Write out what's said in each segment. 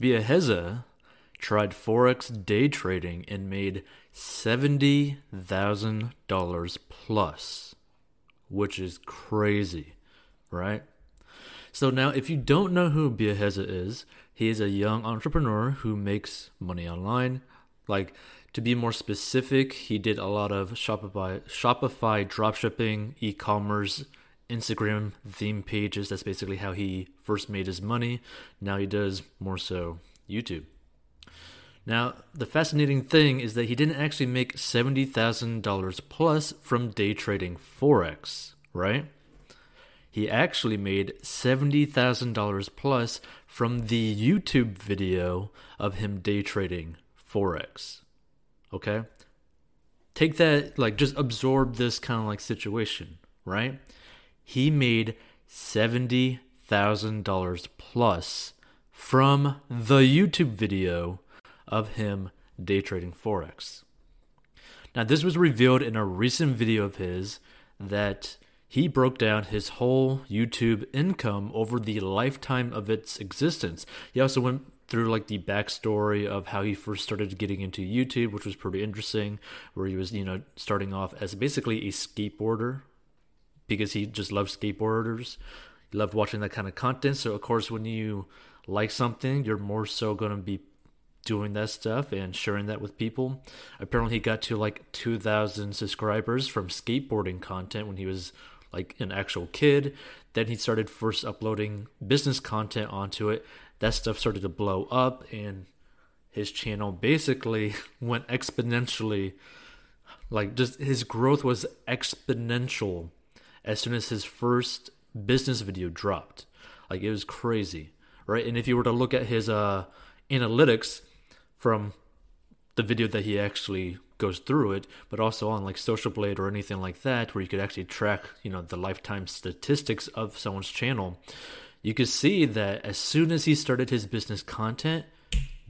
Biaheza tried Forex day trading and made $70,000 plus, which is crazy, right? So now, if you don't know who Biaheza is, he is a young entrepreneur who makes money online. Like, to be more specific, he did a lot of Shopify dropshipping, e-commerce, Instagram theme pages. That's basically how he first made his money. Now he does more so YouTube. Now, the fascinating thing is that he didn't actually make $70,000 plus from day trading Forex, right? He actually made $70,000 plus from the YouTube video of him day trading Forex. Okay? Take that, like, just absorb this kind of like situation, right? He made $70,000 plus from the YouTube video of him day trading Forex. Now, this was revealed in a recent video of his that he broke down his whole YouTube income over the lifetime of its existence. He also went through like the backstory of how he first started getting into YouTube, which was pretty interesting, where he was, starting off as basically a skateboarder because he just loved skateboarders. He loved watching that kind of content. So, of course, when you like something, you're more so going to be doing that stuff and sharing that with people. Apparently, he got to like 2,000 subscribers from skateboarding content when he was like an actual kid. Then he started first uploading business content onto it. That stuff started to blow up, and his channel basically went exponentially. Like, just his growth was exponential as soon as his first business video dropped. Like, it was crazy, right? And if you were to look at his analytics from the video that he actually goes through it, but also on like Social Blade or anything like that, where you could actually track, the lifetime statistics of someone's channel, you could see that as soon as he started his business content,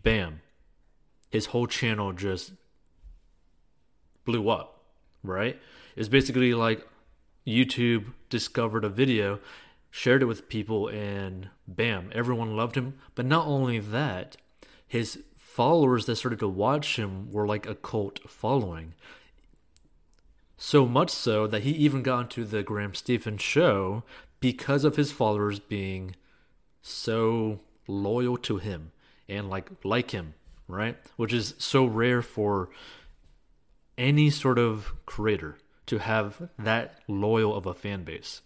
bam, his whole channel just blew up, right? It's basically like YouTube discovered a video, shared it with people, and bam, everyone loved him. But not only that, his followers that started to watch him were like a cult following. So much so that he even got into the Graham Stephan show because of his followers being so loyal to him and like him, right? Which is so rare for any sort of creator to have that loyal of a fan base.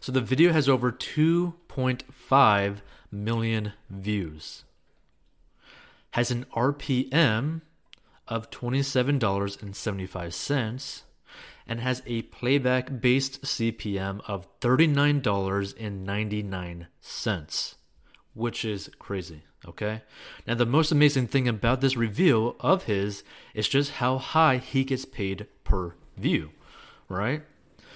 So the video has over 2.5 million views. Has an RPM of $27.75 and has a playback-based CPM of $39.99, which is crazy, okay? Now, the most amazing thing about this reveal of his is just how high he gets paid per view, right?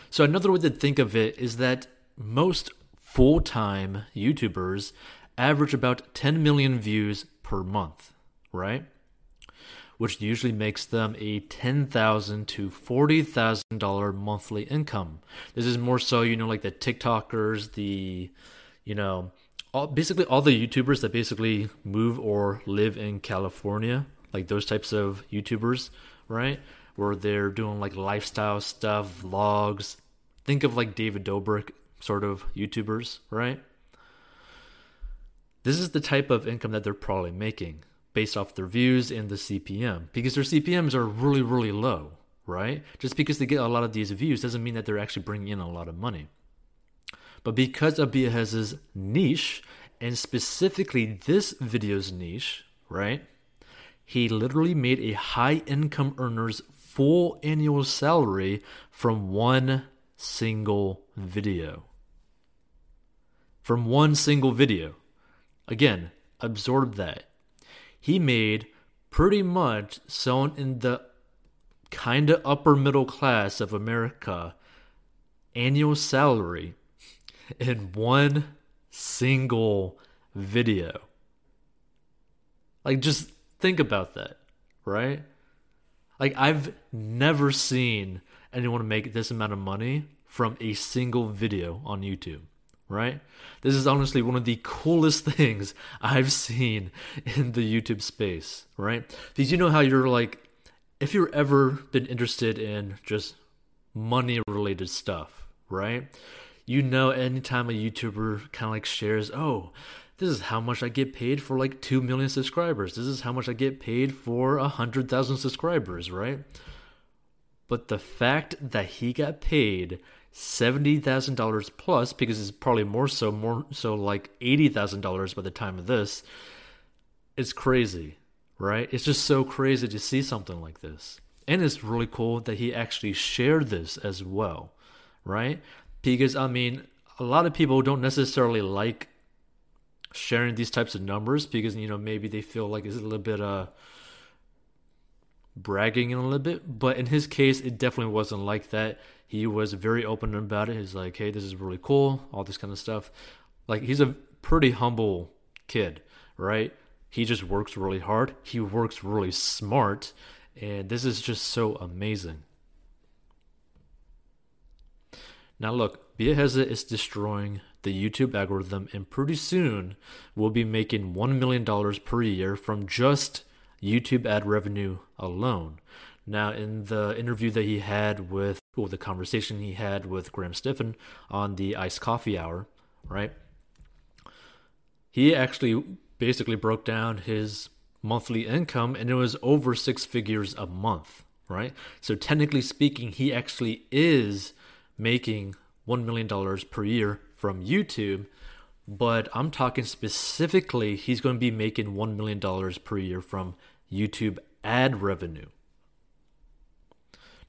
So another way to think of it is that most full-time YouTubers average about 10 million views per month, right? Which usually makes them a $10,000 to $40,000 monthly income. This is more so, like the TikTokers, the, basically all the YouTubers that basically move or live in California, like those types of YouTubers, right? Where they're doing like lifestyle stuff, vlogs. Think of like David Dobrik sort of YouTubers, right? This is the type of income that they're probably making based off their views and the CPM, because their CPMs are really, really low, right? Just because they get a lot of these views doesn't mean that they're actually bringing in a lot of money. But because of Biaheza's niche, and specifically this video's niche, right? He literally made a high income earner's full annual salary from one single video. From one single video. Again, absorb that. He made pretty much someone in the kind of upper middle class of America annual salary in one single video. Like, just think about that, right? Like, I've never seen anyone make this amount of money from a single video on YouTube, right? This is honestly one of the coolest things I've seen in the YouTube space, right? Because you know how you're like, if you've ever been interested in just money-related stuff, right? You know, anytime a YouTuber kind of like shares, oh, this is how much I get paid for like 2 million subscribers. This is how much I get paid for 100,000 subscribers, right? But the fact that he got paid $70,000 plus, because it's probably more so like $80,000 by the time of this, it's crazy, right? It's just so crazy to see something like this. And it's really cool that he actually shared this as well, right? Because, I mean, a lot of people don't necessarily like sharing these types of numbers because, you know, maybe they feel like it's a little bit bragging in a little bit. But in his case, it definitely wasn't like that. He was very open about it. He's like, hey, this is really cool, all this kind of stuff. Like, he's a pretty humble kid, right? He just works really hard. He works really smart. And this is just so amazing. Now look, Biaheza is destroying the YouTube algorithm, and pretty soon we'll be making $1 million per year from just YouTube ad revenue alone. Now, in the interview that he had with, or the conversation he had with Graham Stephan on the Ice Coffee Hour, right? He actually basically broke down his monthly income, and it was over 6 figures a month, right? So technically speaking, he actually is making $1 million per year from YouTube, but I'm talking specifically, he's going to be making $1 million per year from YouTube ad revenue.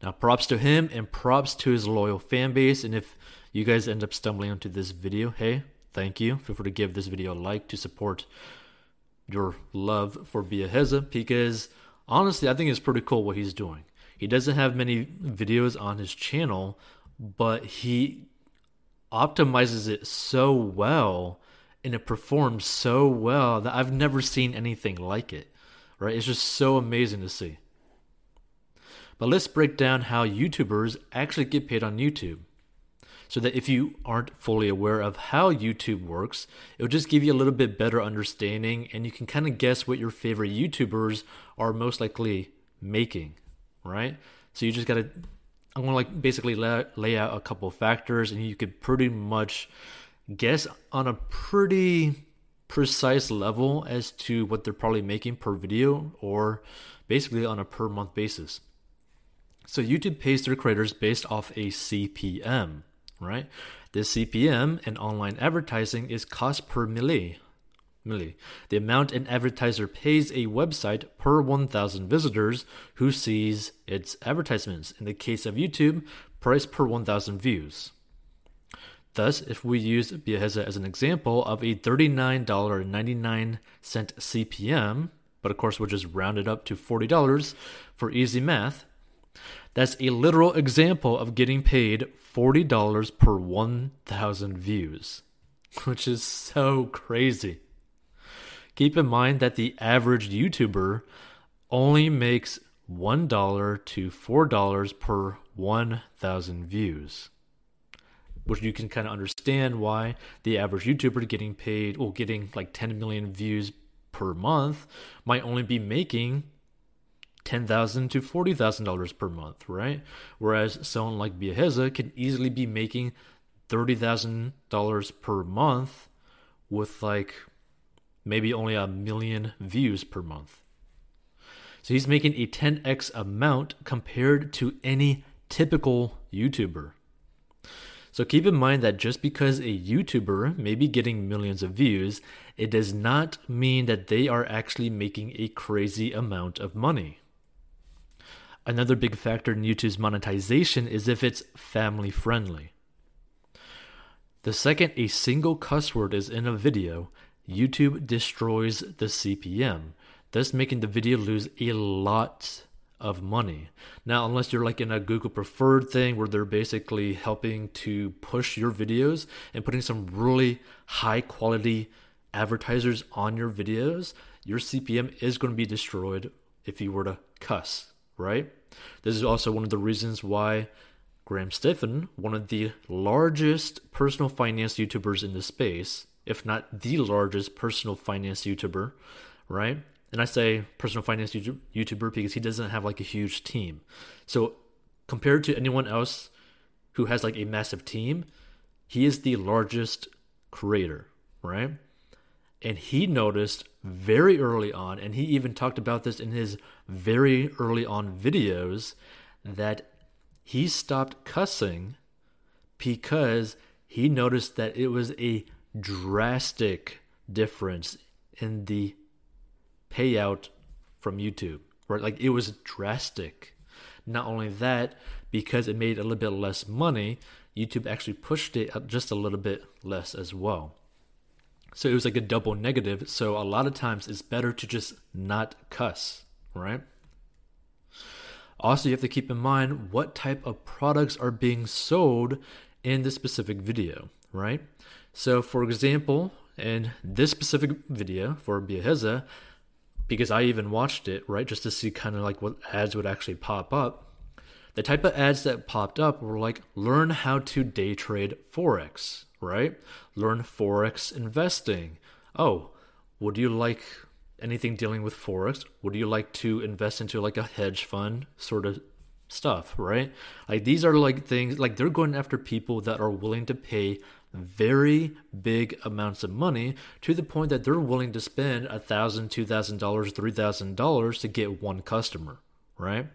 Now, props to him and props to his loyal fan base. And if you guys end up stumbling onto this video, hey, thank you. Feel free to give this video a like to support your love for Biaheza, because honestly, I think it's pretty cool what he's doing. He doesn't have many videos on his channel, but he optimizes it so well and it performs so well that I've never seen anything like it, right? It's just so amazing to see. But let's break down how YouTubers actually get paid on YouTube, so that if you aren't fully aware of how YouTube works, it'll just give you a little bit better understanding and you can kind of guess what your favorite YouTubers are most likely making, right? So you just got to, I'm going to like basically lay out a couple of factors, and you could pretty much guess on a pretty precise level as to what they're probably making per video or basically on a per month basis. So YouTube pays their creators based off a CPM, right? This CPM in online advertising is cost per milli, the amount an advertiser pays a website per 1,000 visitors who sees its advertisements. In the case of YouTube, price per 1,000 views. Thus, if we use Biaheza as an example of a $39.99 CPM, but of course we'll just round it up to $40 for easy math, that's a literal example of getting paid $40 per 1,000 views, which is so crazy. Keep in mind that the average YouTuber only makes $1 to $4 per 1,000 views, which you can kind of understand why the average YouTuber getting paid, or getting like 10 million views per month, might only be making $10,000 to $40,000 per month, right? Whereas someone like Biaheza can easily be making $30,000 per month with like maybe only 1 million views per month. So he's making a 10x amount compared to any typical YouTuber. So keep in mind that just because a YouTuber may be getting millions of views, it does not mean that they are actually making a crazy amount of money. Another big factor in YouTube's monetization is if it's family friendly. The second a single cuss word is in a video, YouTube destroys the CPM, thus making the video lose a lot of money. Now, unless you're like in a Google Preferred thing where they're basically helping to push your videos and putting some really high quality advertisers on your videos, your CPM is going to be destroyed if you were to cuss, right? This is also one of the reasons why Graham Stephan, one of the largest personal finance YouTubers in the space, if not the largest personal finance YouTuber, right? And I say personal finance YouTuber because he doesn't have like a huge team. So compared to anyone else who has like a massive team, he is the largest creator, right? And he noticed very early on, and he even talked about this in his very early on videos, that he stopped cussing because he noticed that it was a drastic difference in the payout from YouTube, right? Like it was drastic. Not only that, because it made a little bit less money, YouTube actually pushed it up just a little bit less as well. So it was like a double negative. So a lot of times it's better to just not cuss, right? Also, you have to keep in mind what type of products are being sold in this specific video, right? So for example, in this specific video for Biaheza, because I even watched it, right, just to see kind of like what ads would actually pop up. The type of ads that popped up were like, learn how to day trade Forex, right? Learn Forex investing. Oh, would you like anything dealing with Forex? Would you like to invest into like a hedge fund sort of stuff, right? Like these are like things, like they're going after people that are willing to pay very big amounts of money to the point that they're willing to spend $1,000, $2,000, $3,000 to get one customer, right?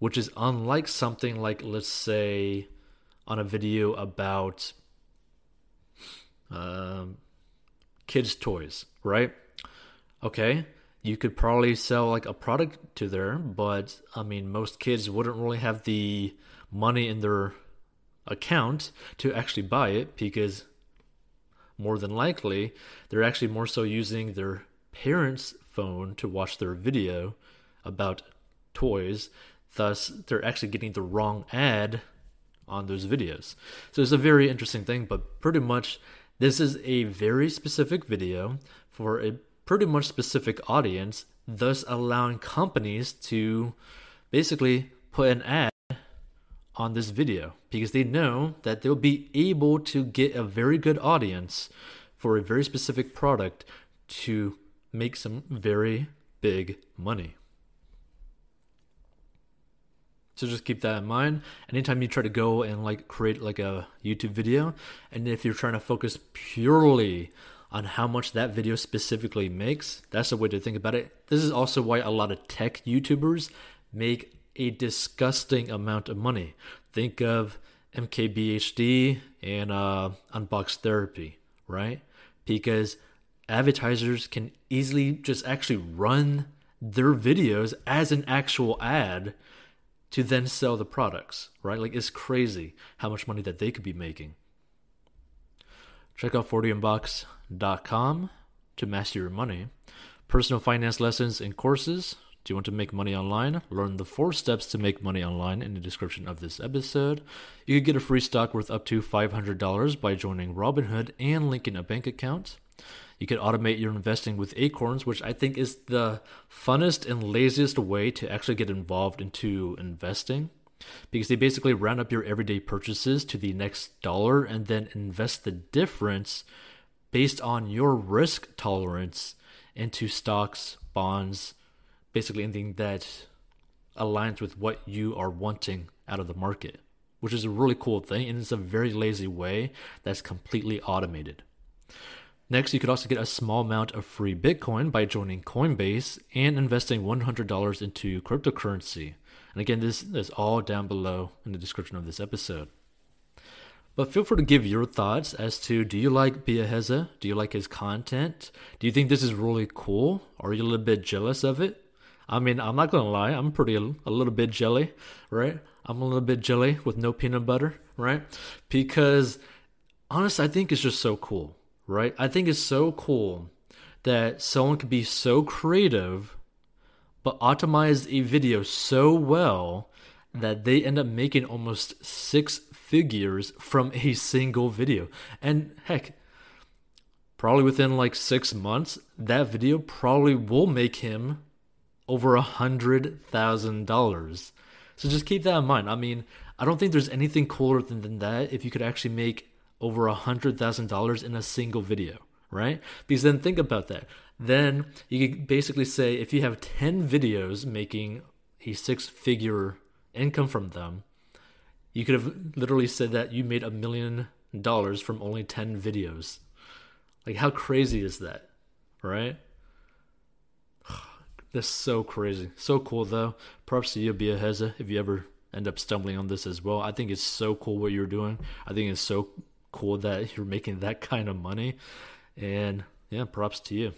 Which is unlike something like, let's say, on a video about kids' toys, right? Okay, you could probably sell like a product to there, but I mean, most kids wouldn't really have the money in their account to actually buy it because more than likely they're actually more so using their parents' phone to watch their video about toys. Thus, they're actually getting the wrong ad on those videos. So it's a very interesting thing, but pretty much this is a very specific video for a pretty much specific audience, thus allowing companies to basically put an ad on this video because they know that they'll be able to get a very good audience for a very specific product to make some very big money. So just keep that in mind. Anytime you try to go and like create like a YouTube video, and if you're trying to focus purely on how much that video specifically makes, that's the way to think about it. This is also why a lot of tech YouTubers make a disgusting amount of money. Think of MKBHD and Unboxed Therapy, right? Because advertisers can easily just actually run their videos as an actual ad to then sell the products, right? Like it's crazy how much money that they could be making. Check out 40unboxed.com to master your money. Personal finance lessons and courses. Do you want to make money online? Learn the 4 steps to make money online in the description of this episode. You could get a free stock worth up to $500 by joining Robinhood and linking a bank account. You could automate your investing with Acorns, which I think is the funnest and laziest way to actually get involved into investing, because they basically round up your everyday purchases to the next dollar and then invest the difference based on your risk tolerance into stocks, bonds, basically anything that aligns with what you are wanting out of the market, which is a really cool thing. And it's a very lazy way that's completely automated. Next, you could also get a small amount of free Bitcoin by joining Coinbase and investing $100 into cryptocurrency. And again, this is all down below in the description of this episode. But feel free to give your thoughts as to, do you like Biaheza? Do you like his content? Do you think this is really cool? Are you a little bit jealous of it? I mean, I'm not going to lie. I'm pretty a little bit jelly, right? I'm a little bit jelly with no peanut butter, right? Because honestly, I think it's just so cool, right? I think it's so cool that someone could be so creative but optimize a video so well that they end up making almost 6 figures from a single video. And heck, probably within like 6 months, that video probably will make him over $100,000. So just keep that in mind. I mean, I don't think there's anything cooler than that if you could actually make over $100,000 in a single video, right? Because then think about that. Then you could basically say if you have 10 videos making a six-figure income from them, you could have literally said that you made $1 million from only 10 videos. Like, how crazy is that, right? That's so crazy. So cool, though. Props to you, Biaheza, if you ever end up stumbling on this as well. I think it's so cool what you're doing. I think it's so cool that you're making that kind of money. And yeah, props to you.